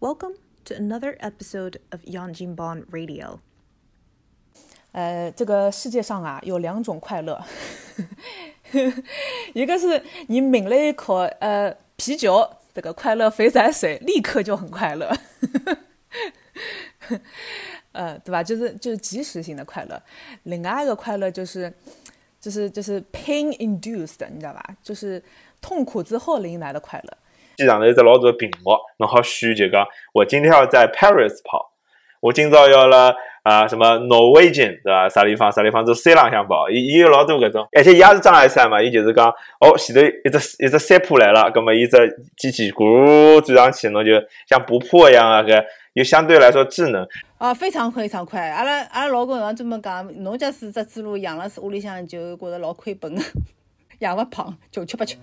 Welcome to another episode of Yan Jinban Radio. 这个世界上啊，有两种快乐，一个是你抿了一口啤酒，这个快乐肥仔水，立刻就很快乐，对吧？就是即时性的快乐。另外一个快乐就是 pain induced， 你知道吧？就是痛苦之后迎来的快乐。机场头一只老大屏幕，侬好选就讲，我今天要在 Paris 跑，我今朝要了什么 Norwegian 对吧？啥地方就Ce-Lang想跑，伊有老多搿种，而且伊也是障碍赛嘛，伊就是讲哦前头一只Ce-Pu来了，葛末伊只机器咕转上去，侬就像不破一样啊搿。就相对来说智能啊，非常快。阿拉老公常这么讲，侬假使只猪猡养了屋里向，就觉着老亏本，养勿胖，九七八七。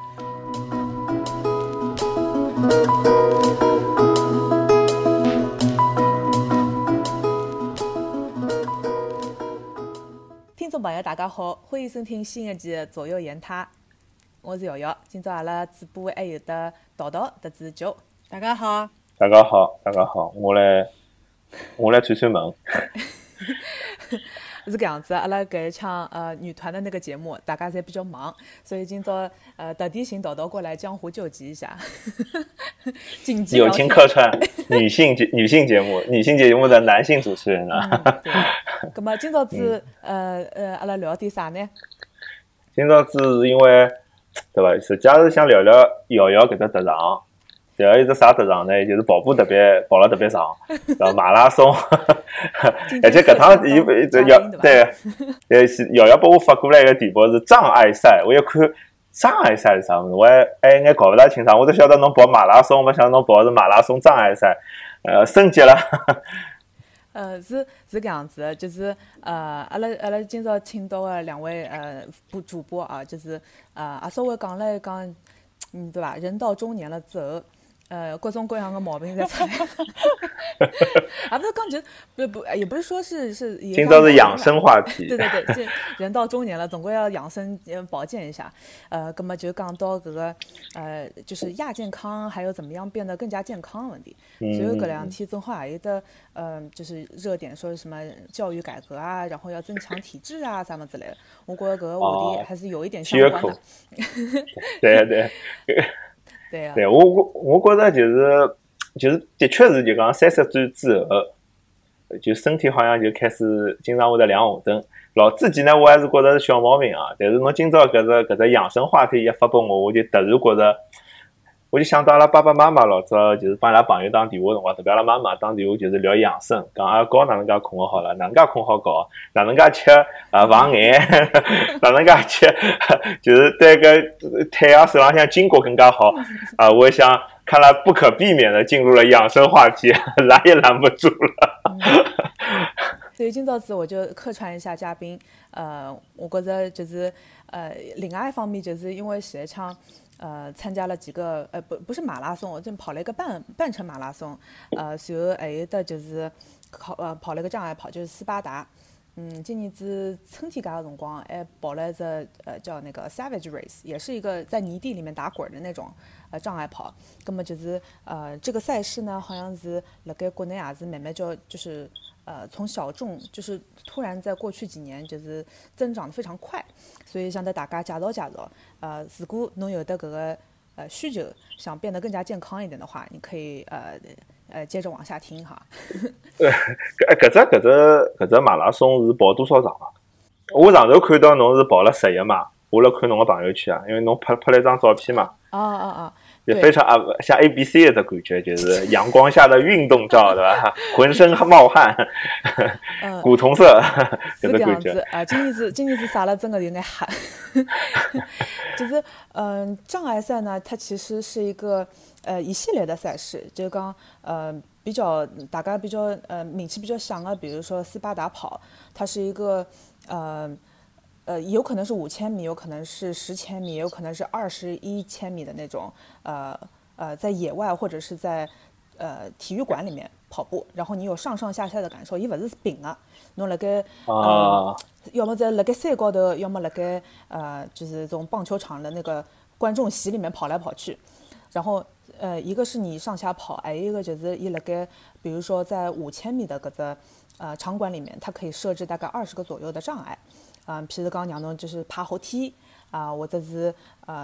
听众朋友，大家好，欢迎收听新一期的《左右言他》，我是瑶瑶，今朝阿拉主播还有的桃桃得子九，大家好，我来串门。是搿样子，阿拉搿一腔女团的那个节目，大家侪比较忙，所以今朝特地请桃桃过来江湖救急一下。友情客串女性节目的男性主持人啊。对。咁么今朝子阿拉聊点啥呢？今朝子是因为对伐，实际是想聊聊瑶瑶搿只特长。主要一只啥特长呢？就是跑了特别长，然后马拉松，而且搿趟瑶瑶拨我发过来一个题目是障碍赛，我一看障碍赛是啥物事，我还眼搞勿大清爽，我只晓得侬跑马拉松，没想到侬跑是马拉松障碍赛，升级了。是搿样子，就是阿拉今朝请到的两位主播啊，就是也稍微讲了一讲，对伐？人到中年了之后。各种各样的毛病在出来，啊，不是刚觉得不也不是说是，今朝是养生话题，对，这人到中年了，总归要养生保健一下，那么就讲到这个就是亚健康，还有怎么样变得更加健康问题，所以这两天中华癌的就是热点说什么教育改革啊，然后要增强体制啊什么之类的，我觉得这个话题还是有一点相关的，对。对，我觉得就是的确是就讲30岁之后，就身体好像就开始经常会得亮红灯。老之前呢，我还是觉得是小毛病啊，但是侬今朝搿只养生话题一发拨我，我就突然觉得，我就想到阿拉爸爸妈妈老早就是帮阿拉朋友打电话辰光，特别阿拉妈妈打电话就是聊养生，讲阿拉觉哪能介困好了，哪能介困好觉，哪能介吃防癌，哪能介吃就是对个腿啊手浪向筋骨更加好啊！我想看来不可避免的进入了养生话题，拦也拦不住了。所以今朝子我就客串一下嘉宾，我觉着就是另外一方面就是因为前腔。参加了几个不是马拉松，我正跑了一个半程马拉松，随后还有的就是跑了一个障碍跑，就是斯巴达，今年子春天噶个辰光，还跑了一只叫那个 Savage Race， 也是一个在泥地里面打滚的那种障碍跑。那么就是这个赛事呢，好像是辣盖国内也是慢慢就是从小众就是突然在过去几年就是增长得非常快，所以想带大家介绍，如果侬有的搿个需求，想变得更加健康一点的话，你可以接着往下听哈。搿只马拉松是跑多少场啊？我上头看到侬是跑了10嘛，我辣看侬个朋友圈啊，因为侬拍了一张照片嘛。啊。也非常像 ABC 的感觉，就是阳光下的运动照，对吧？浑身冒汗，古铜色，是这样子啊。今年子啥了，真的有点汗。就是障碍赛呢，它其实是一个一系列的赛事，就刚比较大家比较名气比较响的，比如说斯巴达跑，它是一个有可能是5000米，有可能是10千米，也有可能是21千米的那种，在野外或者是在体育馆里面跑步，然后你有上上下下的感受，伊勿是平的，侬辣盖要么在辣盖山高头，要么辣盖就是这种棒球场的那个观众席里面跑来跑去，然后一个是你上下跑，还有一个就是伊拉该，比如说在5000米的搿只场馆里面，它可以设置大概20个左右的障碍，譬如讲让侬就是爬滑梯啊，或者是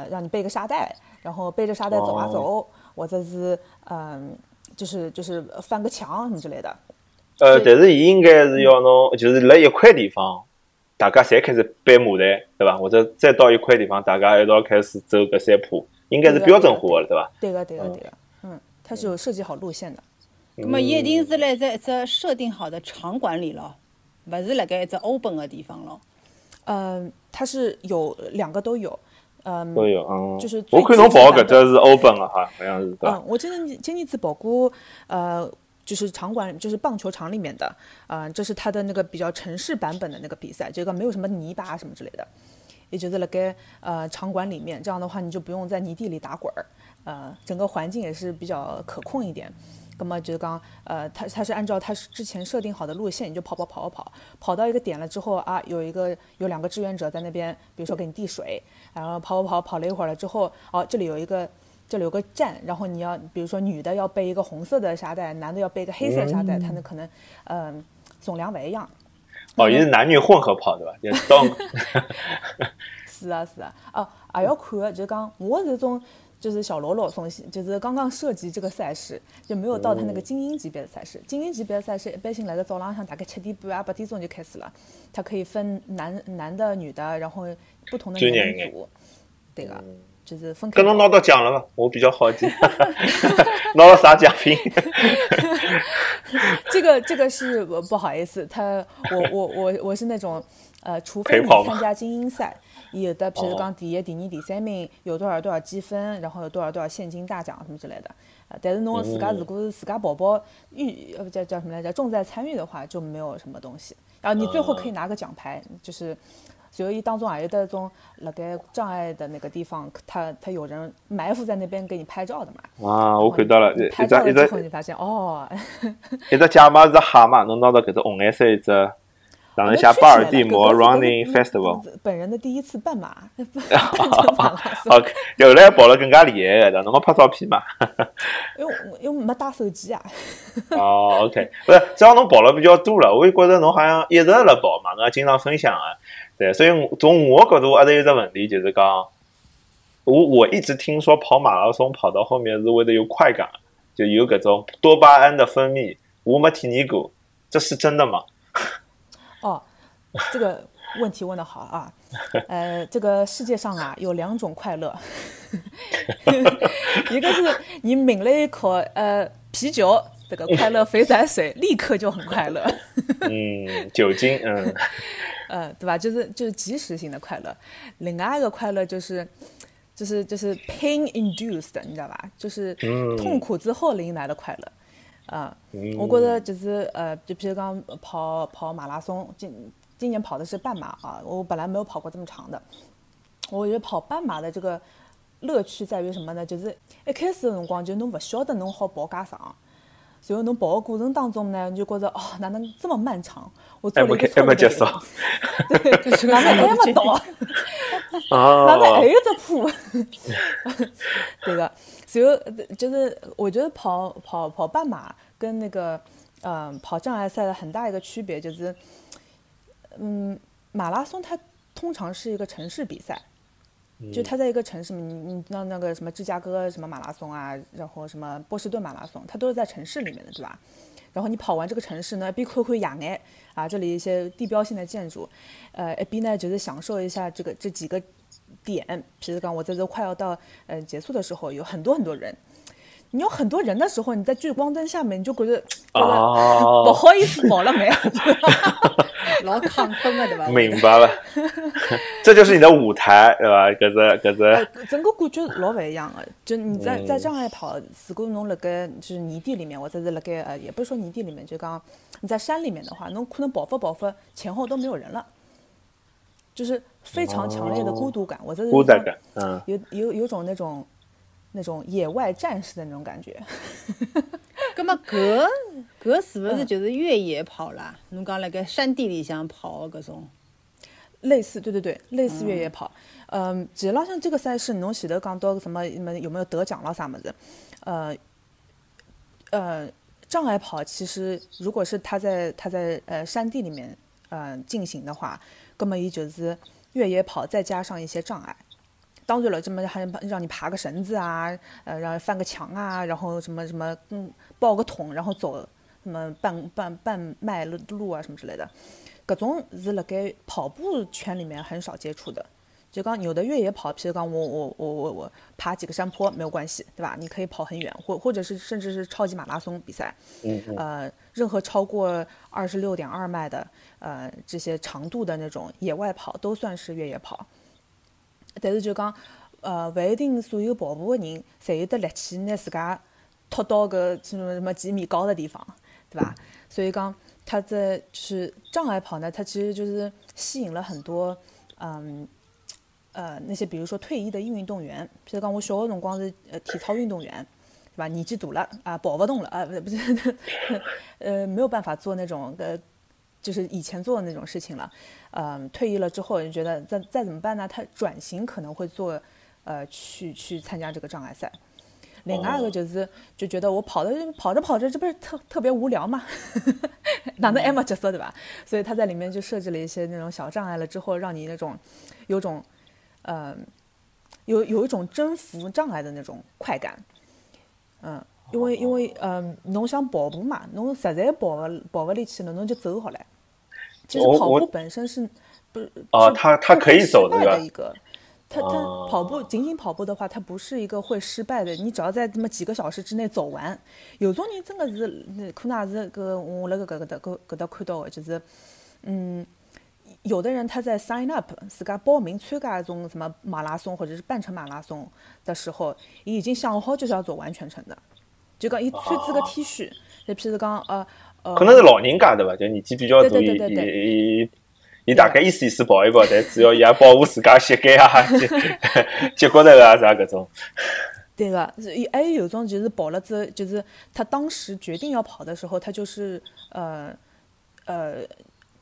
让你背个沙袋，然后背着沙袋走啊走，或者是就是翻个墙什么之类的。但是伊应该是要侬就是辣一块地方，大家侪开始搬麻袋，对吧？或者再到一块地方，大家一道开始走搿三步。应该是标准化了，对吧？对的，对的，对的。嗯，它是有设计好路线的。那么，一定是来在一只设定好的场馆里了，不是辣盖一只 open 的地方了。它是有两个都有。都有，就是我看侬跑搿只是 open 的哈，好像是对吧？我今年子跑过，就是场馆，就是棒球场里面的，这是它的那个比较城市版本的那个比赛，这个没有什么泥巴什么之类的。也就是辣盖场馆里面，这样的话你就不用在泥地里打滚儿，整个环境也是比较可控一点。那么就是讲它是按照它之前设定好的路线，你就跑到一个点了之后啊，有两个志愿者在那边，比如说给你递水，然后跑了一会儿了之后，哦，这里有个站，然后你要比如说女的要背一个红色的沙袋，男的要背一个黑色的沙袋，它可能总量为一样。哦，也是男女混合跑对吧？也当是啊，哦，也要看就是讲我这种就是小喽啰，从就是刚刚涉及这个赛事，就没有到他那个精英级别的赛事。精英级别的赛事一般性来个早浪向大概7点半啊8点钟就开始了，它可以分男的、女的，然后不同的年龄组，对个，就是分开。跟侬拿到奖了吗？我比较好奇，拿到啥奖品？这个是不好意思，我是那种除非你参加精英赛，有的譬如讲第一、第二、第三名有多少积分，然后有多少现金大奖什么之类的。但是侬自家如果是自家跑叫什么来着？重在参与的话就没有什么东西。然后你最后可以拿个奖牌，就是所以当中还有的种那个障碍的那个地方，他有人埋伏在那边给你拍照的嘛。啊，我看到了，拍照了之后你发现哦，一只奖牌是蛤蟆，侬拿到搿只红颜色一只，长得像巴尔的摩 running festival。本人的第一次半马。哦，后来跑了更加厉害的，侬没拍照片嘛？因为没带手机啊。哦 ，OK， 不是，只要侬跑了比较多了，我就觉着侬好像一直辣跑嘛，侬经常分享啊。对，所以从我角度，阿头有只问题就是讲，我一直听说跑马拉松跑到后面是会得有快感，就有搿种多巴胺的分泌，我没体验过，这是真的吗？哦，这个问题问得好啊！这个世界上啊有两种快乐，一个是你抿了一口啤酒。这个快乐肥仔水立刻就很快乐酒精对吧，就是即时性的快乐。另外一个快乐就是 pain induced， 你知道吧，就是痛苦之后迎来的快乐我觉得就是就比如刚跑马拉松，今年跑的是半马啊，我本来没有跑过这么长的。我觉得跑半马的这个乐趣在于什么呢？就是一开始的辰光就侬不晓得侬好跑介长。所以侬跑的过程当中呢，你就觉得哦，哪能这么漫长？我做了一个错误决定，对，哪能还没到？哪能还有这铺？对的，所以就是我觉得跑半马跟那个跑障碍赛的很大一个区别就是，马拉松它通常是一个城市比赛。就他在一个城市，你知道那个什么芝加哥什么马拉松啊，然后什么波士顿马拉松，它都是在城市里面的，对吧？然后你跑完这个城市呢，边看看野眼啊，这里一些地标性的建筑，一边呢就是享受一下这几个点。譬如讲，我在这快要到结束的时候，有很多很多人。你有很多人的时候，你在聚光灯下面，你就觉得不好意思跑了没有？老亢奋了对吧？明白了，这就是你的舞台对吧？搿只整个感觉老勿一样的。就你在障碍跑，如果侬辣盖就是泥地里面，或者是辣盖也不是说泥地里面，就讲你在山里面的话，侬可能跑前后都没有人了，就是非常强烈的孤独感，或者是孤单感，有种那种野外战士的那种感觉。那么搿是不是就是越野跑啦？侬讲辣盖山地里向跑搿种？类似，对对对，类似越野跑。其实浪向这个赛事，侬前头讲到什么，你们有没有得奖了啥么子？障碍跑其实如果是他在山地里面进行的话，根本也就是越野跑再加上一些障碍。当然了，这么还让你爬个绳子啊，让翻个墙啊，然后什么什么抱个桶，然后走什么半迈路啊什么之类的。搿种是辣盖跑步圈里面很少接触的，就讲有的越野跑，譬如讲我爬几个山坡没有关系，对吧？你可以跑很远，或者是甚至是超级马拉松比赛，任何超过26.2迈的这些长度的那种野外跑都算是越野跑。但是就讲勿一定所有跑步的人侪有得力气拿自家拖到个什么几米高的地方，对吧？所以讲。它在就是障碍跑呢，它其实就是吸引了很多，那些比如说退役的运动员，譬如讲我小的辰光是体操运动员，对吧？年纪大了啊，跑不动了啊，不是，没有办法做那种就是以前做的那种事情了，退役了之后就觉得再怎么办呢？他转型可能会做，去参加这个障碍赛。另外一个就是就觉得我跑着，这不是特别无聊嘛，哪能挨嘛角色对吧？所以他在里面就设置了一些那种小障碍了之后，让你那种有一种征服障碍的那种快感，因为侬想跑步嘛，侬实在跑不里去了，侬就走好了。其实跑步本身是不是他可以走的一个。他跑步，仅跑步的话，他不是一个会失败的。你只要在这么几个小时之内走完，有种人真的是可能是个我那个看到的，就是有的人他在 sign up 自家报名参加一种什么马拉松或者是半程马拉松的时候，已经想好就是要走完全程的，就讲伊穿这个 T 恤，就譬如讲可能是老人家对吧？就年纪比较大，你大概意思跑一跑，但主要也保护自家膝盖啊、脚骨头啊啥搿种。对个，还有种就是跑了之后，就是他当时决定要跑的时候，他就是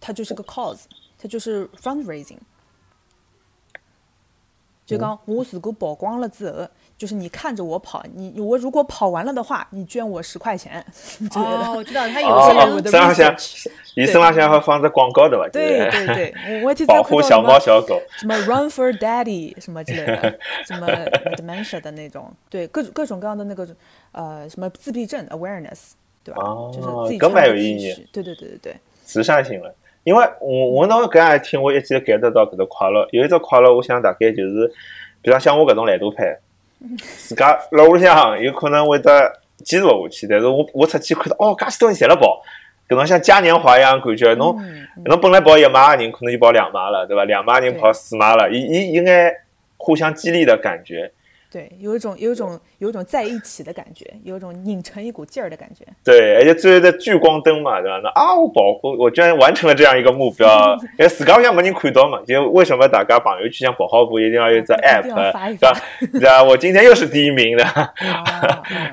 他就是个 cause， 他就是 fundraising。就讲我如果跑光了之后，就是你看着我跑，我如果跑完了的话，你捐我10块钱。哦，我知道他有些人我的身上，你身上还放着广告的吧？对对对，我保护小猫小狗，什么 Run for Daddy 什么之类的，什么 dementia 的那种，对各种各样的那个什么自闭症 awareness， 对吧？哦，就是自己更蛮有意义。对对对对对，慈善性了。因为我那个爱听，我一直感得到搿个快乐。有一只快乐，我想大概就是，比如像我搿种懒惰派，自家辣屋里向有可能会得坚持勿下去。但是我出去看到，哦，介许多人侪辣跑，搿种像嘉年华一样感觉。侬本来跑1迈的人，可能就跑2迈了，对伐？2迈人跑4迈了，伊有眼互相激励的感觉。对，有一种在一起的感觉，有一种拧成一股劲儿的感觉。对，而且最后的聚光灯嘛，对吧？我保护，我居然完成了这样一个目标，自家也没人看到嘛。就为什么大家朋友圈像跑好步一定要有这 app， 对吧？我今天又是第一名的。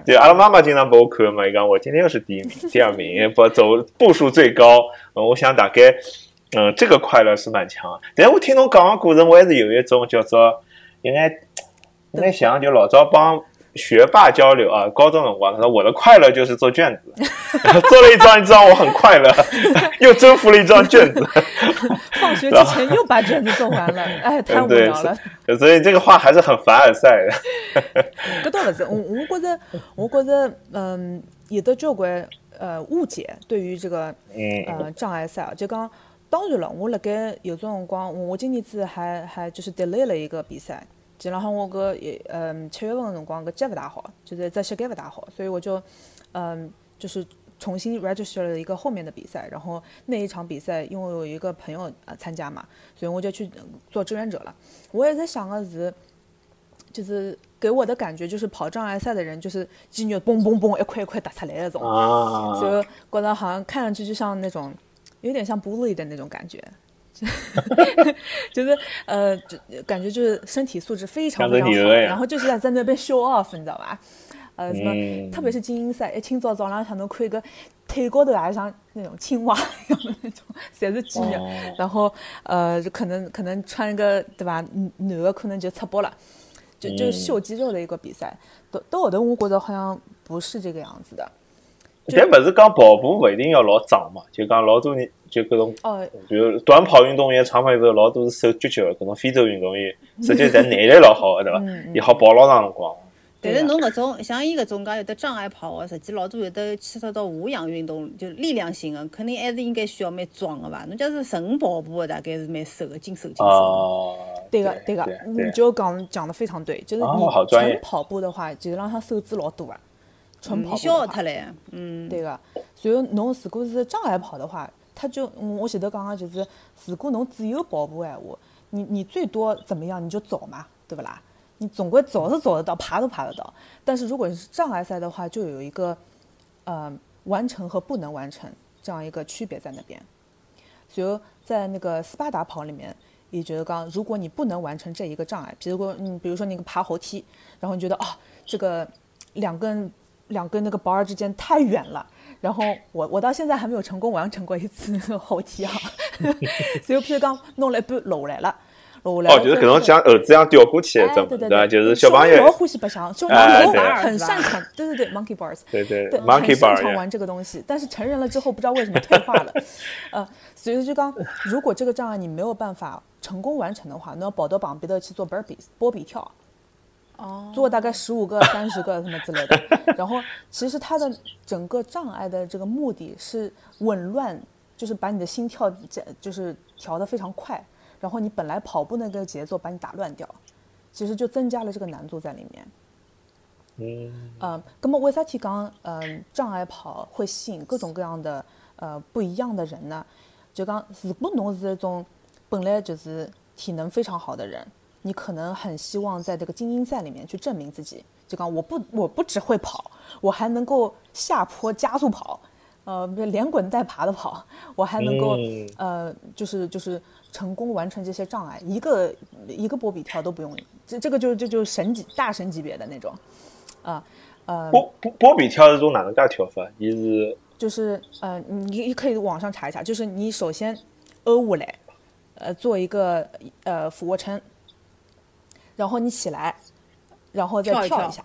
对，阿拉妈妈经常帮我看嘛，伊讲我今天又是第一名、第二名，走步数最高。我想大概，这个快乐是蛮强。但我听侬讲的过程，我还是有一种叫做应该。应该想就老早帮学霸交流啊，高中的话他说我的快乐就是做卷子，做了一张我很快乐，又征服了一张卷子。放学之前又把卷子做完了，哎，太无聊了。所以这个话还是很凡尔赛的。搿倒勿是，我觉着，有的交关误解对于这个障碍赛啊，就讲当然了，我辣盖有种辰光，我今年子还就是 delay 了一个比赛。前两趟我7月份的辰光个脚勿大好，就是在膝盖勿大好，所以我就就是重新 register 了一个后面的比赛，然后那一场比赛因为我有一个朋友参加嘛，所以我就去做志愿者了。我也在想个是，就是给我的感觉就是跑障碍赛的人就是肌肉嘣嘣嘣一块一块打出来那种，所以觉得好像看上去就像那种有点像 Bully 的那种感觉。就是感觉就是身体素质非常非常好，然后就是在那边 show off， 你知道吧？什么，特别是精英赛，一清早早浪向能看一个腿高头还像那种青蛙一样的那种，侪是肌肉。然后可能穿一个对吧，男的可能就赤膊了，就是秀肌肉的一个比赛。到后头我觉得好像不是这个样子的。但不是讲跑步不一定要老壮嘛，就讲老多人就各种，就短跑运动员、长跑运动员老多是手举起的，各种非洲运动员实际在耐力老好，对吧？也好跑老长辰光。但是侬搿种像伊搿种介有得障碍跑的，实际老多有得牵涉到无氧运动，就力量型的，肯定还是应该需要蛮壮的吧？侬假使纯跑步的，大概是蛮瘦的，精瘦精瘦。哦，对个对个，你就讲的非常对，就是你纯跑步的话，就是让他手指老多啊。纯跑步他嘞，对个。所以侬如果是障碍跑的话，他就我前头讲个就是，如果侬只有跑步闲话，你最多怎么样你就走嘛，对不啦？你总归走是走得到，爬都爬得到。但是如果是障碍赛的话，就有一个完成和不能完成这样一个区别在那边。所以在那个斯巴达跑里面，也觉得刚如果你不能完成这一个障碍，比如说你爬楼梯，然后你觉得这个两根那个保尔之间太远了，然后我到现在还没有成功完成过一次后踢啊，所以譬如讲弄了一半落下来了，就是搿种像猴子一样掉过去的，对，就是小朋友。我欢喜白相，小朋友很擅长，对 ，monkey bars， 对 ，monkey bars 很擅长玩这个东西。但是成人了之后，不知道为什么退化了，所以就讲，如果这个障碍你没有办法成功完成的话，那跑到旁边头去做 burpees 波比跳。做大概15个、30个什么之类的，然后其实它的整个障碍的这个目的是紊乱，就是把你的心跳就是调得非常快，然后你本来跑步那个节奏把你打乱掉，其实就增加了这个难度在里面。那么为啥体讲障碍跑会吸引各种各样的不一样的人呢？就讲如果侬是一种本来就是体能非常好的人，你可能很希望在这个精英赛里面去证明自己，就讲我不只会跑，我还能够下坡加速跑，连滚带爬的跑，我还能够就是成功完成这些障碍，一个波比跳都不用，这个就大神级别的那种，波比跳是种哪能介跳法？伊是就是你可以网上查一下，就是你首先欧下来，做一个俯卧撑。然后你起来，然后再跳一下。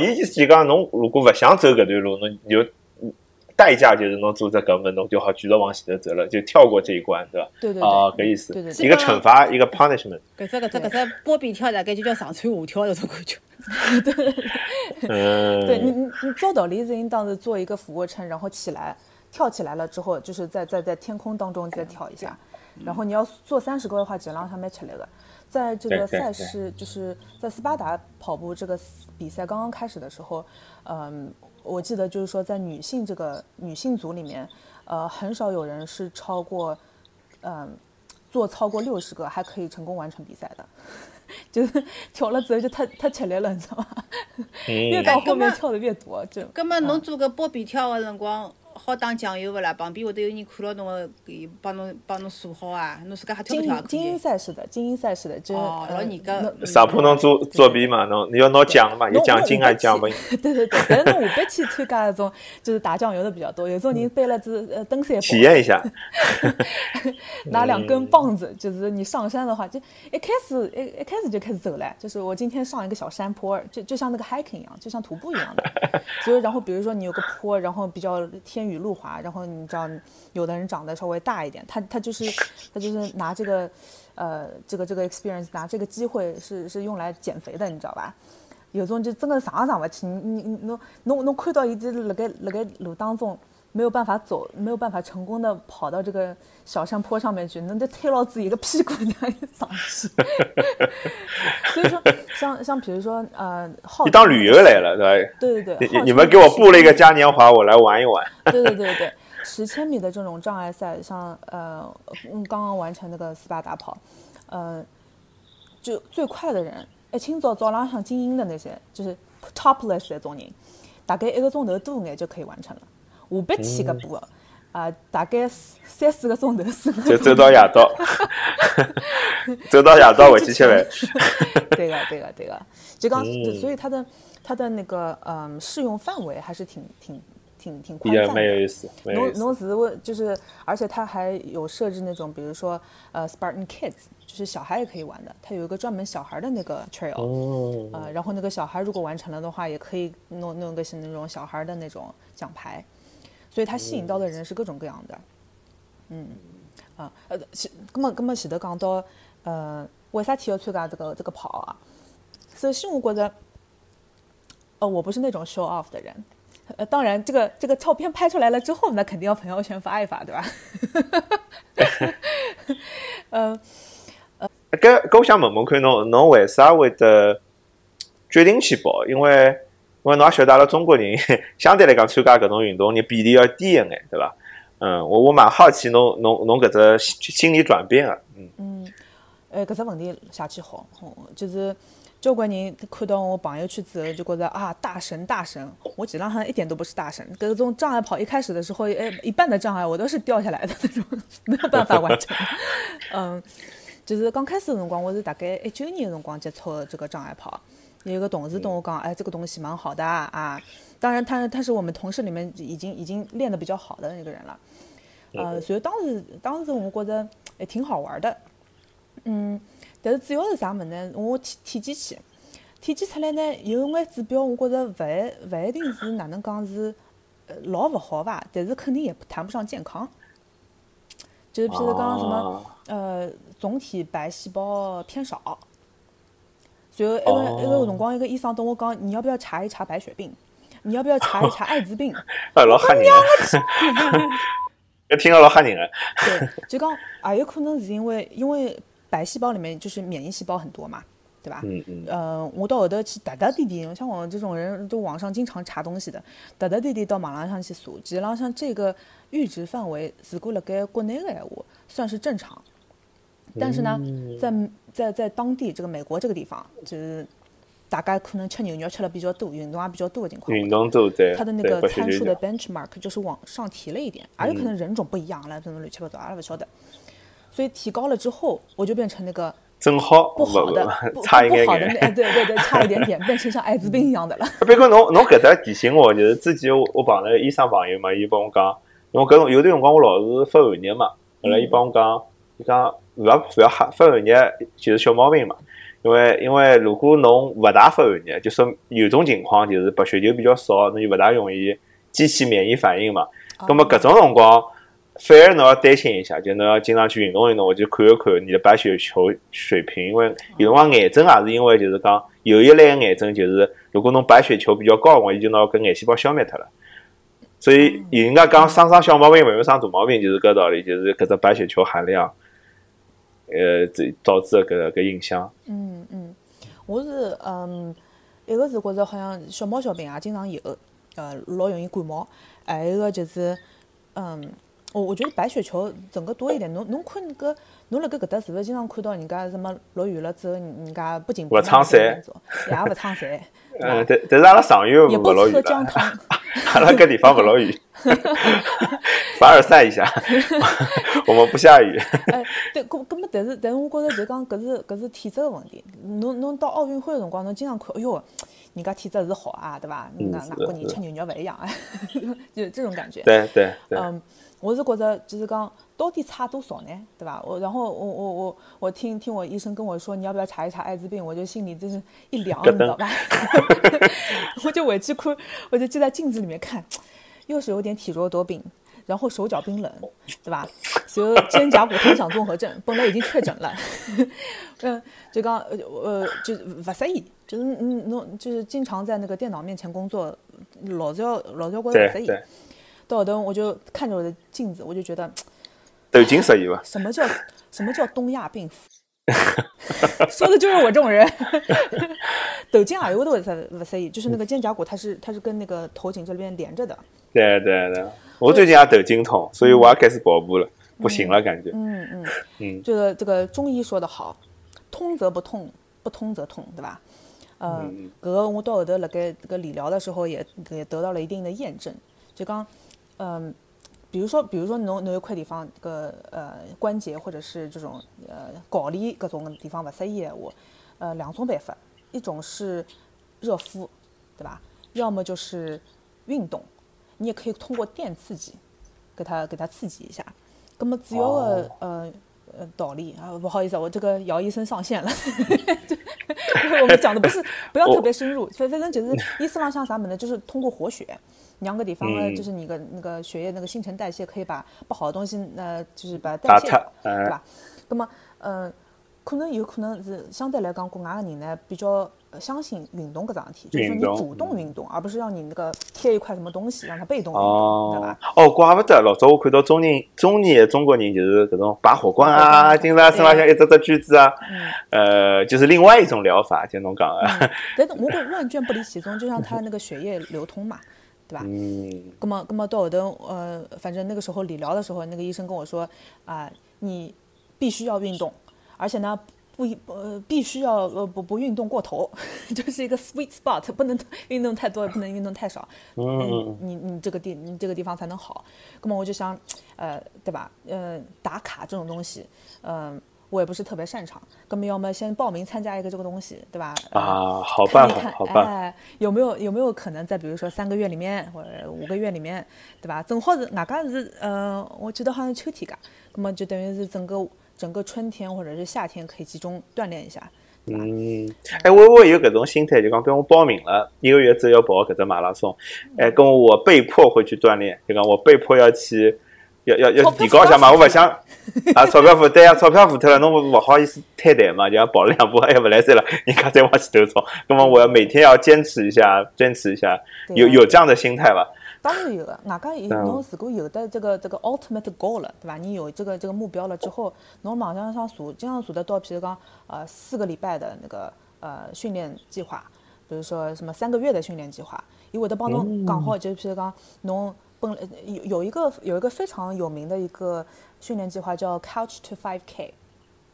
伊意思就讲，侬如果不想走搿段路，侬就代价就是侬做这搿运动就好继续往前头走了，就跳过这一关，对吧？对。搿意思，一个惩罚，一个 punishment。搿只波比跳大概就叫上蹿下跳那种感觉。对。对你照道理是应当是做一个俯卧撑，然后起来跳起来了之后，就是在天空当中再跳一下。然后你要做30个的话，只能上面吃力的。在这个赛事，就是在斯巴达跑步这个比赛刚刚开始的时候，我记得就是说，在女性组里面，很少有人是超过，做超过60个还可以成功完成比赛的，就是跳了之后就太吃力了，你知道吗？越到后面跳的越多，就。根本侬做个波比跳的辰光。好打酱油不啦？旁边会得有人看牢侬个，帮侬数好啊！侬自家还跳不跳？精英赛是的，就是老严格。啥怕侬做作弊嘛？侬要拿奖嘛？有奖金啊，奖品。对，但是侬下班去参加那种就是打酱油的比较多，有种人背了只登山包。体验一下。拿2根棒子，就是你上山的话，就一开始就开始走了，就是我今天上一个小山坡，就像那个 hiking 一样，就像徒步一样的。所以然后比如说你有个坡，然后比较天雨路滑，然后你知道有的人长得稍微大一点，他就是拿这个这个 experience 拿这个机会是用来减肥的，你知道吧？有种就真的上不去，侬看到一直辣盖路当中没有办法走，没有办法成功的跑到这个小山坡上面去，那就推到自己一个屁股那样上去。所以说，像比如说你当旅游来了，对吧？对，你们给我布了一个嘉年华，我来玩一玩。对，10,000米的这种障碍赛，像刚刚完成那个斯巴达跑，就最快的人，一清早早浪向精英的那些，就是 topless 的种人，大概1个钟头多眼就可以完成了。500起个步，大概3-4个钟头，4个钟头就走到夜到，走到夜到回去吃饭。对个，就讲，所以它的它的那个适用范围还是挺宽泛的，没有意思。农子就是，而且它还有设置那种，比如说Spartan Kids， 就是小孩也可以玩的。它有一个专门小孩的那个 trail， 然后那个小孩如果完成了的话，也可以弄个是那种小孩的那种奖牌。所以它吸引到的人是各种各样的。嗯，啊、那么前头讲到，为啥体要参加这个跑啊？首先我觉着，我不是那种 show off 的人。当然，这个照片拍出来了之后，那肯定要朋友圈发一发，对吧？搿我想问问看，侬为啥会得决定去跑？因为侬也晓得阿拉中国人相对来讲参加搿种运动，你比例要低一眼，对吧？嗯，我蛮好奇侬搿只心理转变啊。嗯，搿只问题下去好，就是。交关人看到我朋友圈之后就觉得啊大神，我基本上一点都不是大神。各种障碍跑一开始的时候，一半的障碍我都是掉下来的那种，没有办法完成。就是刚开始的辰光，我是大概19年的辰光接触这个障碍跑，有一个同事跟我讲，哎，这个东西蛮好的啊。当然他是我们同事里面已经练得比较好的那个人了。所以当时我觉得也挺好玩的，嗯。但是主要是啥么呢？我体检出来呢，有眼指标，我觉着勿一定是哪能讲是，老勿好伐？但是肯定也谈不上健康。就是譬如讲什么，总体白细胞偏少。然后一个辰光，一个医生跟我讲，你要不要查一查白血病？你要不要查一查艾滋病？老吓人！要听到老吓人了。对，就讲也有可能是因为。白细胞里面就是免疫细胞很多嘛，对吧？我到后头去打滴滴，像我这种人都网上经常查东西的，打滴滴到网浪上去数，其实浪上这个阈值范围，如果辣盖国内的话算是正常，但是呢，在当地这个美国这个地方，就是大概可能吃牛肉吃了比较多，运动也比较多的情况，运动多对，它的那个参数的 benchmark 就是往上提了一点，而有可能人种不一样了，这种乱七八糟，阿拉不晓得。所以提高了之后，我就变成那个正好不好的，不好的，对，差一点点，变成像艾滋病一样的了。别个侬搿搭提醒我，就是之前我碰了医生朋友嘛，伊帮我讲，因为搿种有的辰光我老是发汗热嘛，后来伊帮我讲，伊讲勿要发汗热就是小毛病嘛，因为如果侬勿大发汗热，就说有种情况就是白血球比较少，侬就勿大容易激起免疫反应嘛。那么搿种辰光。反而侬要担心一下，就侬要经常去运动运动，我就看一看你的白血球水平，因为有辰光癌症也是因为就是讲有一类癌症就是如果侬白血球比较高，我就拿搿癌细胞消灭脱了。所以人家讲生小毛病勿用生大毛病，就是搿道理，就是搿只白血球含量，导致搿影响。我是一个是觉着好像小毛小病啊，经常有，老容易感冒，还有一个就是我觉得白血球整个多一点，侬看那个，侬辣盖搿搭是勿是经常看到人家什么落雨了之后，人家不仅不撑伞，也勿撑伞。但是阿拉上游勿落雨了。阿拉搿地方勿落雨，凡尔赛一下，我们不下雨。对，搿么但是我觉着就讲搿是体质个问题。侬到奥运会个辰光，侬经常看，哎呦，人家体质是好啊，对伐？人家外国人吃牛肉勿一样啊，就这种感觉。对。我是觉着就是讲到底差多少呢，对吧？然后我听我医生跟我说你要不要查一查艾滋病，我就心里就是一凉，你知道吧？我就委屈哭，我就在镜子里面看，又是有点体弱多病，然后手脚冰冷，对吧？所以肩胛骨疼响综合症本来已经确诊了，就讲就不适宜，就是就是经常在那个电脑面前工作，老是要觉得不适宜。到后头我就看着我的镜子，我就觉得，都已经适宜吧？什么叫东亚病夫？说的就是我这种人。抖肩啊，有的不适宜，就是那个肩胛骨，它是跟那个头颈这边连着的。对，我最近也抖肩痛，所以我也开始跑步了，不行了感觉。这个中医说的好，通则不痛，不通则痛，对吧？搿我到后头辣盖这个理疗的时候也得到了一定的验证，就刚。比如说侬有块地方这个关节或者是这种搞力各种地方不适宜，我两种办法，一种是热敷，对吧？要么就是运动，你也可以通过电刺激，给他刺激一下。那么主要的道理啊，不好意思，我这个姚医生上线了，我们讲的不要特别深入，所以反正就是意思往像啥么呢？就是通过活血，两个地方呢，就是你的那个血液那个新陈代谢可以把不好的东西就是把它代谢掉，对吧？那么有可能是相对来讲，国外的人呢比较相信运动搿桩事体，就是你主动运动，而不是让你那个贴一块什么东西让它被动运动，对吧？哦，怪不得老早我看到中年中国人就是搿种拔火罐啊，经常身浪向一只锯子啊，就是另外一种疗法，听侬讲啊。但是我觉万卷不离其宗，就像它那个血液流通嘛，对吧？那么到后头反正那个时候理疗的时候，那个医生跟我说啊，你必须要运动。而且呢，必须要不运动过头，就是一个 sweet spot， 不能运动太多，也不能运动太少，你这个地方才能好。那么我就想，对吧？打卡这种东西，我也不是特别擅长。那么要么先报名参加一个这个东西，对吧？好办法，好办法。有没有可能在比如说3个月里面或者5个月里面，对吧？正好是哪个是我觉得好像秋天噶，那么就等于是整个春天或者是夏天可以集中锻炼一下，对吧？我有搿种心态，就讲比如我报名了1个月之后要跑搿只马拉松，跟我被迫会去锻炼，就讲我被迫要去要提高一下嘛，我不想啊钞票负担啊，钞票付脱了，侬勿好意思太淡嘛，就像跑了2步还勿来塞了，人家再往前头冲，那么我要每天要坚持一下，有这样的心态吧。当然有了，外加侬如果有的这个 ultimate goal 了，对吧？你有这个目标了之后，侬网上数，经常数得到，比如讲4个礼拜的那个训练计划，比如说什么3个月的训练计划，因为我的帮侬讲好，就譬如讲侬本来有一个非常有名的一个训练计划叫 Couch to 5K，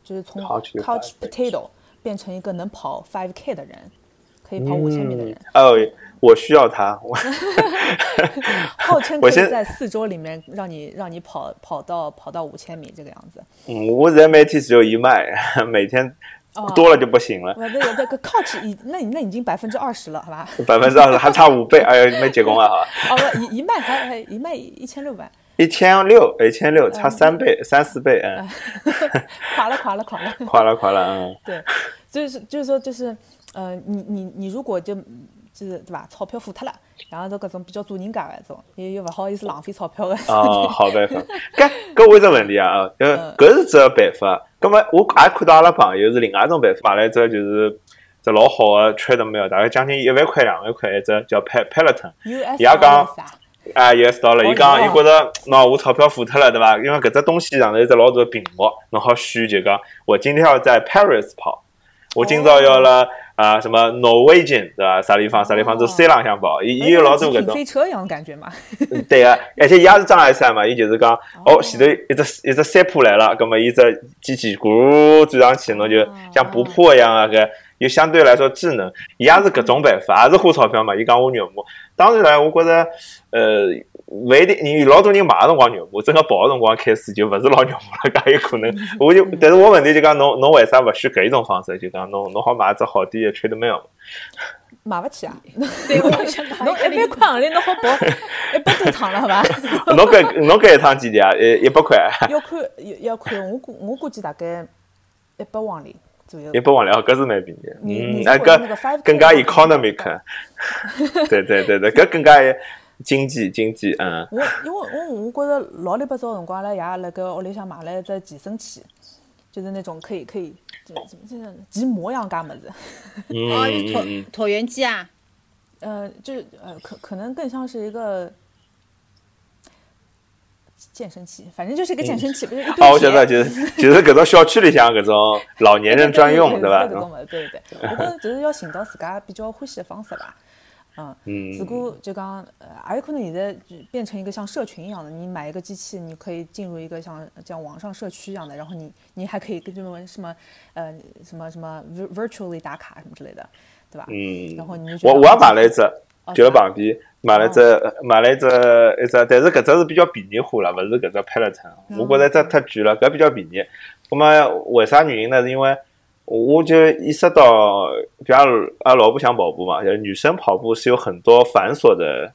就是从 couch potato 变成一个能跑 5K 的人。可以跑5000米的人哦，我需要他。号称可以在4周里面让你跑到5000米这个样子。我人每天只有一迈，每天多了就不行了。那个 couch 那已经20%了，好吧？20%还差5倍，哎呀，没结功啊！好吧，一迈还一迈1600。1600，差3倍、3-4倍，垮了，对，就是说。你如果就是对吧，钞票付脱了，然后都搿种比较做人家的种，也勿好意思浪费钞票的。好办法。搿我一直问题啊，搿是只办法。葛末我也看到阿拉朋友是另外一种办法，买了一只就是只老好的 treadmill， 大概将近1万块、2万块一只叫 Peloton。伊也讲啊，US dollar，伊讲伊觉着喏，我钞票付脱了，对伐？因为搿只东西上头有只老大的屏幕，侬好选就讲，我今天要在 Paris 跑。我今朝要了什么 Norwegian 对吧？Sarifan就Ce-Lang想跑，伊有老多搿种飞车一样感觉嘛。对啊，而且伊也是障碍赛嘛，伊就是讲前头一只Ce-Pu来了，葛末伊只机器咕转上去，侬就像不破一样啊，搿又相对来说智能，伊也是搿种办法，也是花钞票嘛。伊讲我肉麻，当然我觉着勿一定，你老多人买个辰光肉麻，真个跑个辰光开始就勿是老肉麻了，介有可能。但是我问题就讲侬为啥勿选搿一种方式？就讲侬好买只好点个 treadmill， 买勿起啊？对，我想买。侬100块行钿，侬好跑100多趟了，好伐？侬搿一趟几钿啊？100块。要看，我估计大概100往里。100往里啊，搿是蛮便宜的。搿更加 economic。对，搿更加。经济因为我觉着老里八早辰光了，也辣盖屋里向买了一只健身器，就是那种可以怎么骑摩一样噶么子。椭圆机啊。可能更像是一个健身器，反正就是一个健身器，不是一堆铁。我晓得，就是搿种小区里向搿种老年人专用，对伐？对，我觉着就是要寻到自家比较欢喜的方式吧。如果就刚还有可能你在变成一个像社群一样的，你买一个机器，你可以进入一个像这样网上社区一样的，然后你还可以跟这种什么 virtually 打卡什么之类的，对吧？然后你我也买了一只，就在旁边买了一只，但是搿只是比较便宜货了，勿是搿只Peloton，我觉着这太贵了，搿比较便宜。那么为啥原因呢？是因为我就意识到，比如阿老婆想跑步嘛，就是女生跑步是有很多繁琐的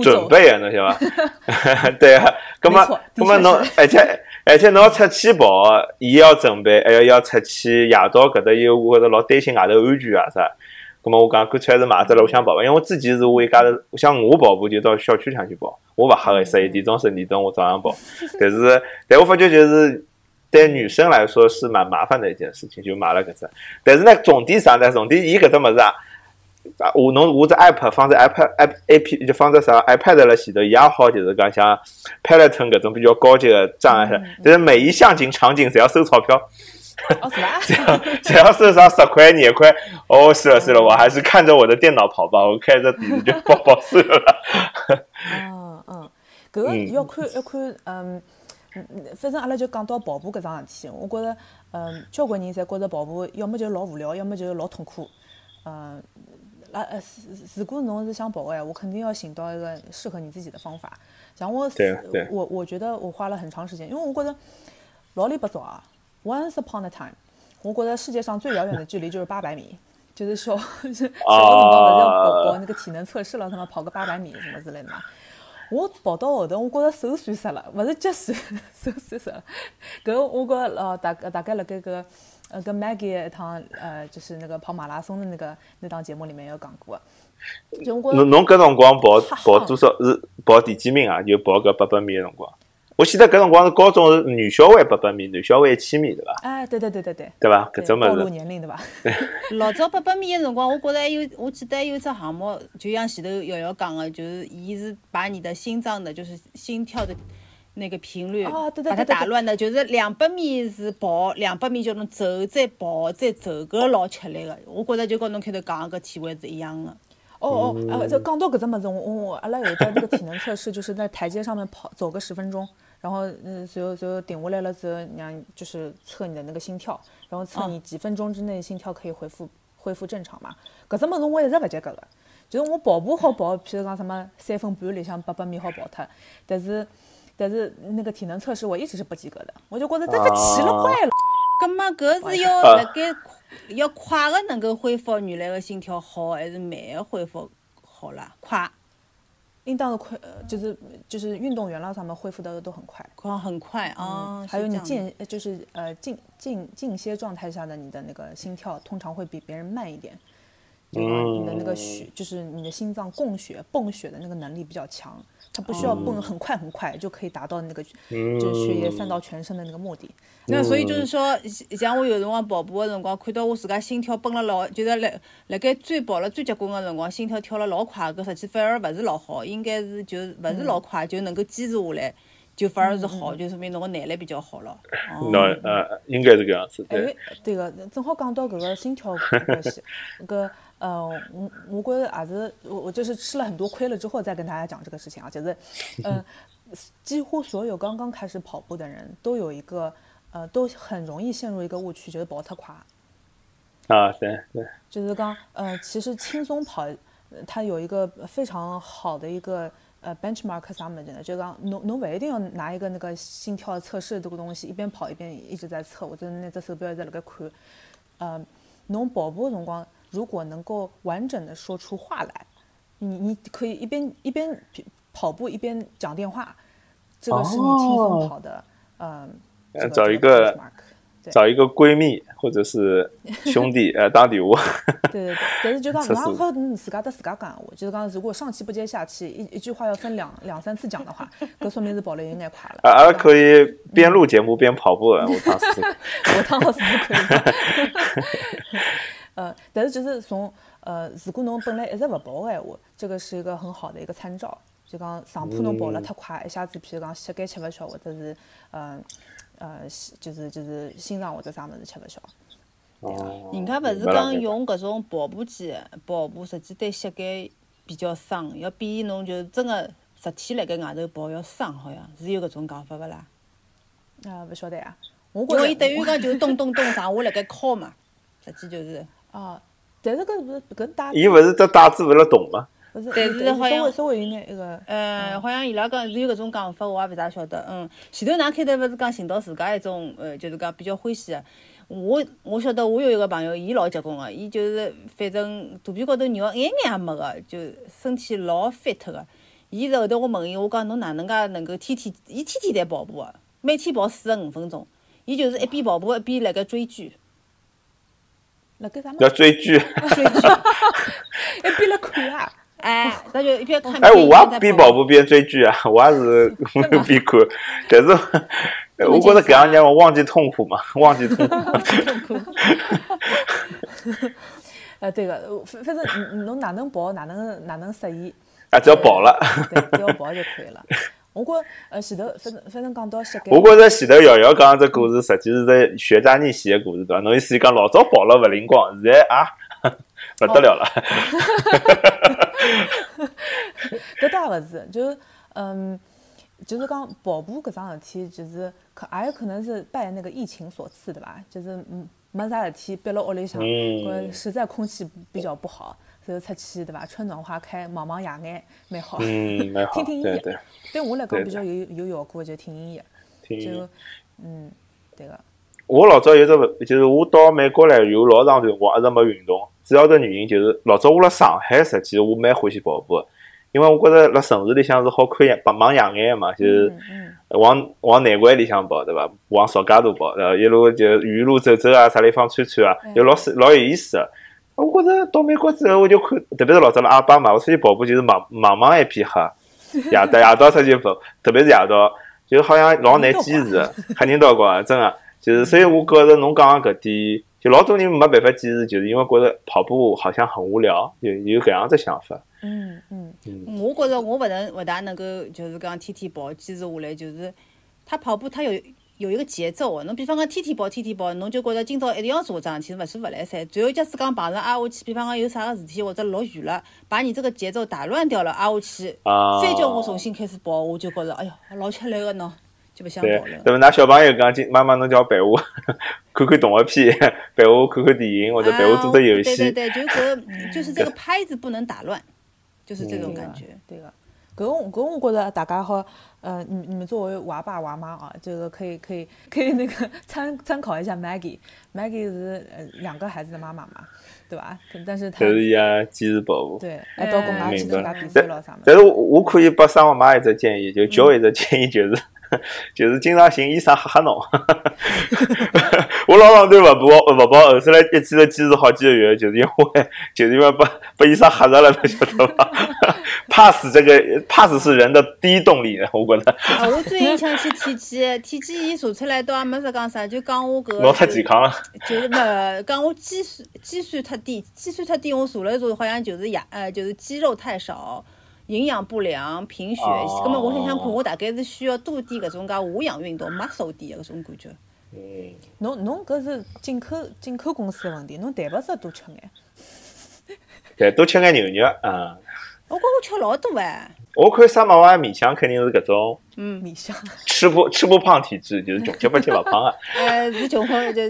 准备的，对吧？对啊，那么侬，而且侬出去跑，伊要准备，还要出去，夜到搿搭又我觉着老担心外头安全啊啥。那么我讲干脆还是买只了，我想跑吧，因为我自己是我一家头，像我跑步就到小区上去跑，我勿黑个11点钟、12点钟我早上跑，但我发觉就是。对女生来说是蛮麻烦的一件事情，就买了搿只。但是呢，重点啥呢？重点伊搿只物事啊，我只 app 放在 app 就放在啥 iPad 了前头，也好就是讲像 Peloton 搿种比较高级的障碍，就是每一项场景侪要收钞票。哦，是吧？只要收上10块、20块，哦，是了，我还是看着我的电脑跑吧，我开着底子就跑算了。搿个要看反正阿拉就讲到跑步搿桩事体，我觉着，交关人侪觉着跑步要么就老无聊，要么就老痛苦。如果侬是想跑个闲话，肯定要寻到一个适合你自己的方法。像我觉得我花了很长时间，因为我觉着老里不早啊。Once upon a time， 我觉着世界上最遥远的距离就是800米，就是小辰光勿是要跑那个体能测试了，什么跑个800米什么之类的嘛。我跑到后头，我觉着手酸死了，勿是脚酸，手酸死了。搿我觉着大概辣盖搿跟 Maggie 一趟就是那个跑马拉松的那档节目里面有讲过。侬搿辰光跑多少？是跑第几名啊？就跑搿800米的辰光。我记得搿辰光是高中是女小孩800米，男小孩1000米，对伐？哎，对。对伐？搿种物事。暴露年龄对伐？老早800米个辰光，我觉着有，我记得有只项目，就像前头瑶讲个，就是伊是把你的心脏的，就是心跳的那个频率，把它打乱的，就是200米是跑，200米就能走，再跑，再走，搿老吃力个。我觉着就跟侬开头讲个体会是一样个。就讲到搿只物事，我阿拉有到那个体能测试，就是在台阶上面跑走个10分钟，然后所有顶下来了之后，就是测你的那个心跳，然后测你几分钟之内心跳可以恢复正常嘛。搿只物事我一直勿及格个，就是我跑步好跑，譬如讲什么3分半里向800米好跑脱，但是那个体能测试我一直是不及格的，我就觉得这个奇了怪了。搿么搿是要辣盖。要快的能够恢复原来的心跳好，还是慢的恢复好了？快，应当是快，就是运动员啦，他们恢复的都很快啊。还有你就是静歇状态下的你的那个心跳，通常会比别人慢一点。你的那个血，就是你的心脏泵血的那个能力比较强，它不需要泵很快就可以达到那个就是血液散到全身的那个目的。那所以就是说，像我有辰光跑步的辰光，看到我自家心跳蹦了老，就是辣盖最跑了最结棍的辰光，心跳跳了老快，搿实际反而勿是老好，应该是就勿是老快就能够坚持下来。就反而是好，就说明侬个耐力比较好了。应该是搿样子。对个，正好讲到搿个心跳关系，搿我觉着也是，我就是吃了很多亏了之后再跟大家讲这个事情啊，就是，几乎所有刚刚开始跑步的人都有一个都很容易陷入一个误区，就是跑太快。啊，对。就是讲其实轻松跑，它有一个非常好的一个。benchmark 啥么子呢？就讲侬勿一定要拿一个那个心跳测试这个东西，一边跑一边一直在测，或者拿只手表一直辣盖看。侬跑步辰光，如果能够完整的说出话来，你可以一边跑步一边讲电话，这个是你轻松跑的。找一个闺蜜或者是兄弟打电话。对，但是就讲，然后你自家讲，我就是讲，如果上气不接下气，一句话要分两三次讲的话，搿说明是跑了有眼快了。啊，可以边录节目边跑步，我当时可以。但是就是从如果侬本来一直勿跑的闲话，这个是一个很好的一个参照。就讲上坡侬跑了太快，一下子譬如讲膝盖吃勿消，或者是就是心脏或者啥物事吃勿消，对伐？人家勿是讲用搿种跑步机跑步，实际对膝盖比较伤，要比侬就真个实体辣盖外头跑要伤，好像是有搿种讲法勿啦？勿晓得呀。我觉着伊等于讲就是咚上下辣盖敲嘛，实际就是。啊，但是搿带。伊勿是只带子勿辣动嘛？但是好像稍微有眼那个，好像伊拉讲是有搿种讲法，我也勿大晓得。前头㑚开头勿是讲寻到自家一种就是讲比较欢喜个，我晓得，我有一个朋友，伊老结棍个，伊就是反正肚皮高头肉一眼也没个，就身体老 fit 个。伊后头我问伊，我讲侬哪能介能够天天，伊天天在跑步个，每天跑45分钟。伊就是一边跑步一边辣盖追剧。辣盖啥么？要追剧。追剧。一边辣看啊。哎，那就一边看。哎，我也边跑步边追剧啊，我也是边看，但是。我觉得搿样让我忘记痛苦嘛，忘记痛苦。对个，反正侬哪能跑，哪能适宜。啊，只要跑了。对，只要跑就可以了。我觉前头反正讲到膝盖。我觉着前头瑶瑶讲只故事，实际是在学渣逆袭的故事，对伐？侬意思讲老早跑了勿灵光，现在啊勿得了了。搿倒勿是，就就是讲跑步搿桩事体，就是也有可能是拜那个疫情所赐，对伐？就是没啥事体，憋辣屋里向，实在空气比较不好，所以出去对伐？春暖花开，茫茫野外，蛮好。蛮好。听听音乐，对我来讲比较有效果，就听音乐。听音乐。对个。我老早有只，就是我到美国来有老长辰光一直没运动，主要的原因就是老早我辣上海，实际我蛮欢喜跑步。因为我觉着辣城市里向是好看眼，白忙野眼嘛，就是往南环里向跑，对伐？往曹家渡跑，然后一路就沿路走走啊，啥地方穿穿啊，就老有意思个。我觉着到美国之后，我就看，特别是老早辣阿爸嘛，我出去跑步就是茫茫一片黑，夜到出去跑，特别是夜到，就好像老难坚持，黑人道光，真个，就是所以我觉着侬讲搿点，就老多人没办法坚持，就是因为觉着跑步好像很无聊，有搿样子想法。我觉着我勿大能够就是讲天天跑坚持下来，就是他跑步他有一个节奏个。侬比方讲天天跑，侬就觉着今朝一定要做桩事体，勿做勿来三。然后假使讲碰上挨下去，比方讲有啥个事体或者落雨了，把你这个节奏打乱掉了，挨下去再叫我重新开始跑，我就觉着哎哟老吃力个喏，就勿想跑了。对，那小朋友讲，妈妈侬叫陪我看看动画片，陪我看看电影，或者陪我做做游戏。就是这个拍子不能打乱。就是这种感觉，对个。搿我觉着大家好，你们作为娃爸娃妈啊，这个可以那个参考一下 Maggie 是2个孩子的妈妈嘛，对吧？但是她就是呀，坚持跑步。对，还到公妈去参加比赛了啥么？但是我可以把三个妈一只建议，就教一只建议，就是经常寻医生吓吓侬。我老长对勿跑，后头来一记头坚持好几个月，就是因为把医生吓着了，侬晓得伐？怕死是人的第一动力，我觉得。啊，我最近想去体检，伊查出来倒也没是讲啥，就讲我搿。老太健康了。就是没讲我肌酸太低，我查了查，好像就是肌肉太少。营养不良、贫血，咁么我想看，我大概是需要多点搿种介无氧运动、muscle 点搿种感觉。侬搿是进口公司的问题，侬蛋白质多吃眼。对，多吃眼牛肉啊。我觉我吃老多哎。我看三毛啊，米香肯定是搿种。米香。吃不胖体质，就是穷吃不吃勿胖啊。是穷胖就。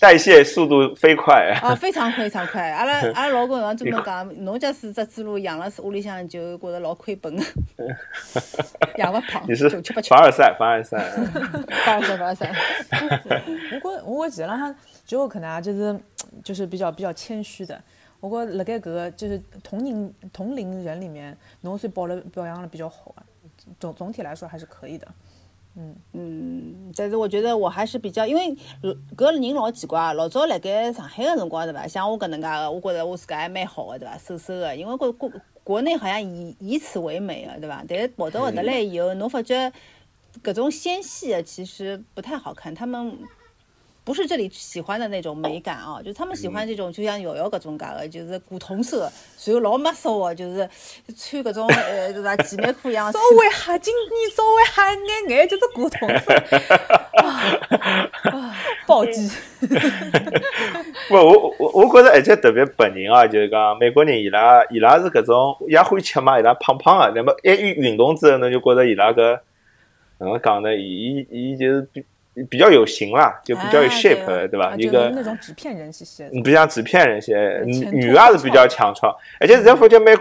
代谢速度飞快。啊，非常快。阿拉老公像专门讲，侬家是只猪肉养了，屋里向就觉着老亏本个，养勿胖。你是凡尔赛。凡尔赛。我前浪向就可能就是比较谦虚的。我觉着辣盖搿个就是同龄人里面，侬算保养了比较好啊，总体来说还是可以的。但是我觉得我还是比较，因为搿人老奇怪，老早辣盖上海个辰光对伐？像我搿能介个，我觉着我自家还蛮好个对伐？瘦个，因为国内好像以此为美个对伐？但是跑到搿搭来以后，侬发觉搿种纤细个其实不太好看，他们。不是这里喜欢的那种美感啊，就是他们喜欢这种，就像瑶瑶搿种介个，就是古铜色，然后老没瘦个，就是穿搿种对伐，姐妹裤一样。稍微吓眼，就是古铜色。暴击。我觉着，而且特别白人啊，就是讲美国人，伊拉是搿种也欢喜吃嘛，伊拉胖个，那么一运动之后呢，就觉着伊拉搿哪能讲呢？伊就是比较有型啦，就比较有 shape， 对吧？一个那种纸片人其实，不像纸片人些，女娃是比较强壮，而且人发觉美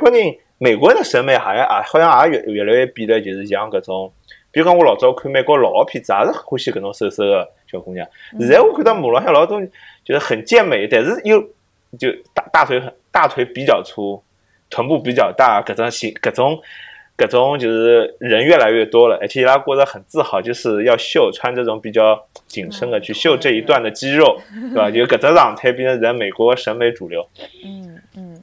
国人的审美好像也越来越变得就是像搿种比如讲我老早看美国老个片子，也是欢喜搿种瘦瘦个小姑娘。现在我看到马路上老多就是很健美，但是又就大腿比较粗，臀部比较大，搿种就是人越来越多了，而且伊拉过得很自豪，就是要秀穿这种比较紧身的去秀这一段的肌肉，对吧？就搿只状态变成在美国审美主流。嗯嗯，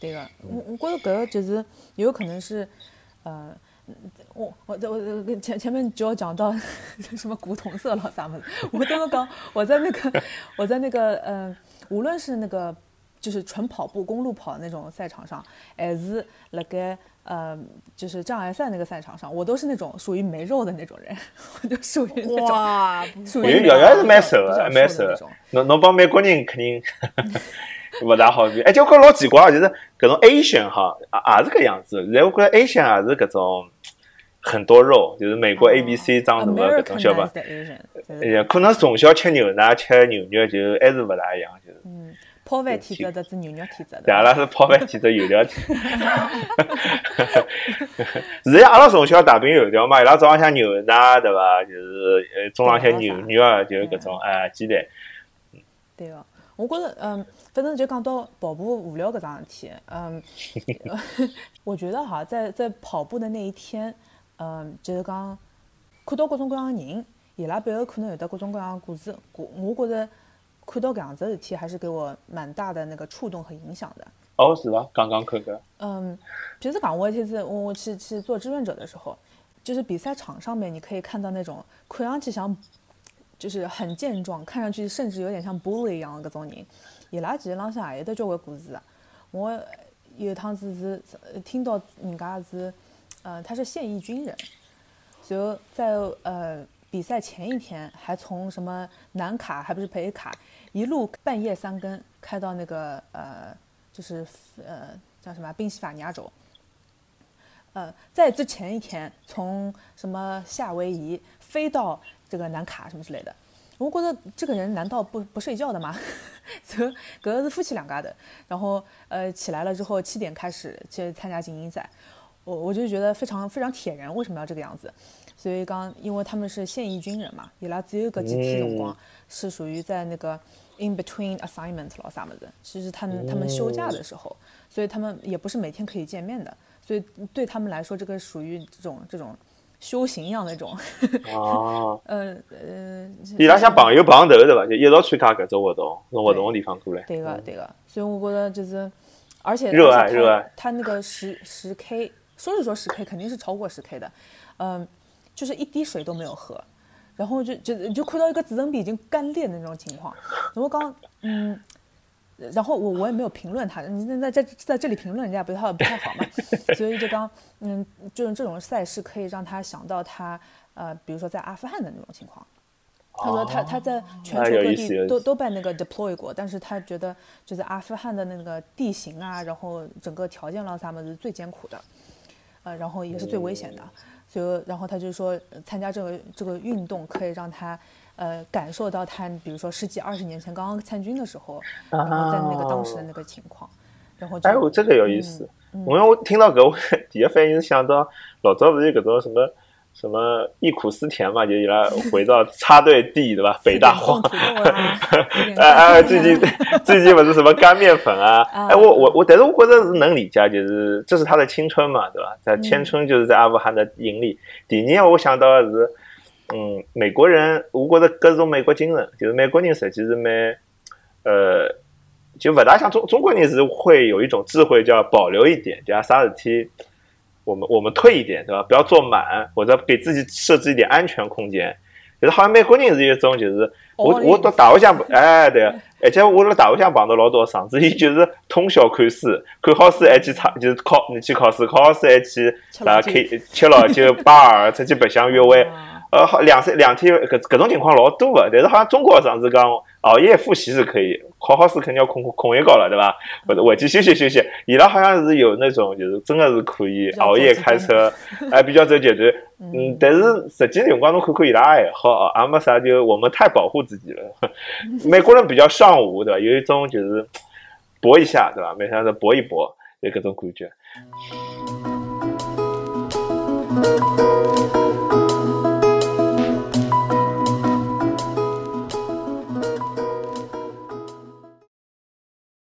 对个，我觉着搿个就是有可能是，我前面只有讲到什么古铜色了啥么子，我刚刚我在那个无论是那个就是纯跑步公路跑那种赛场上，还是辣盖就是障碍赛那个赛场上，我都是那种属于没肉的那种人，我就属于那种哇，瑶瑶是蛮瘦的，蛮瘦的。侬帮美国人肯定不大好比，哎，就我觉老奇怪，就是搿种 Asian 哈，也是搿样子。现在我觉 Asian 也是搿种很多肉，就是美国 ABC 长什么搿种小吧。可能从小吃牛奶、吃牛肉就还是勿大一样，就是。泡饭体质的是牛肉体质的，对阿拉是泡饭体质油条体质。现在阿拉从小大饼油条嘛，伊拉早浪向牛奶对伐？就是中浪向牛肉，就是搿种鸡蛋。对个，我觉着反正就讲到跑步无聊搿桩事体，我觉得哈，在跑步的那一天，就是讲看到各种各样的人，伊拉背后可能有得各种各样的故事，我觉着。看到搿样子事体，还是给我蛮大的那个触动和影响的。哦，是吧？刚刚看个。比如讲，我这次我去做志愿者的时候，就是比赛场上面，你可以看到那种看上去像，就是很健壮，看上去甚至有点像 Bully 一样的搿种人，伊拉其实浪向也有得交关故事。我有趟子是听到人家是，他是现役军人，然后在比赛前一天还从什么南卡还不是北卡一路半夜三更开到那个就是叫什么宾夕法尼亚州，在之前一天从什么夏威夷飞到这个南卡什么之类的，我觉得这个人难道不睡觉的吗？格子夫妻两家的，然后起来了之后7点开始去参加精英赛，我就觉得非常非常铁人，为什么要这个样子？所以讲，因为他们是现役军人嘛，伊拉只有搿几天辰光是属于在那个 in between assignment 咯啥么子，其实他们休假的时候，所以他们也不是每天可以见面的，所以对他们来说，这个属于这种修行一样的一种。哦。伊拉像朋友朋友对伐？就一道参加搿种活动，从活动的地方过来。对个对个，所以我觉得就是，而且热爱。他那个十 K， 说是说十 K， 肯定是超过十 K 的，就是一滴水都没有喝，然后就看到一个紫藤笔已经干裂的那种情况，然后然后我也没有评论他，你在这里评论人家不太好嘛，所以就刚就是这种赛事可以让他想到他比如说在阿富汗的那种情况，他说他在全球各地都被那个 deploy 过，但是他觉得就是阿富汗的那个地形啊，然后整个条件让他们是最艰苦的，然后也是最危险的。就然后他就说，参加这个运动可以让他，感受到他，比如说十几20年前刚刚参军的时候，然后在那个当时的那个情况，然后哎，我这个有意思，我听到个，我第一反应想到老早不是有种什么忆苦思甜嘛，就伊拉回到插队地对吧？北大荒，最近不是什么干面粉啊？哎，我但是我觉得是能理解，就是这是他的青春嘛，对吧？他青春就是在阿富汗的营里。第二，我想到的是，美国人，我觉得搿种美国精神，就是美国人实际是蛮，就勿大像中国人是会有一种智慧叫保留一点，叫啥事体。我们退一点，对吧？不要做满，或者给自己设置一点安全空间。就是好像美国人是一种，就是我到大学想，哎对，而且我辣大学想碰到老多上子，伊就是通宵看书，看好书还去唱，就是考试，考好书还去吃老酒、巴尔出去白相约会，两天搿种情况老多的。但是好像中国上子讲熬夜复习是可以，考好试肯定要空一觉了，对吧？回去休息。伊拉好像是有那种，就是真的是可以熬夜开车，比较走捷径。但是实际辰光侬看看伊拉也好，也没啥，就我们太保护自己了。美国人比较尚武，对吧？有一种就是搏一下，对吧？没啥的搏一搏，有各种感觉。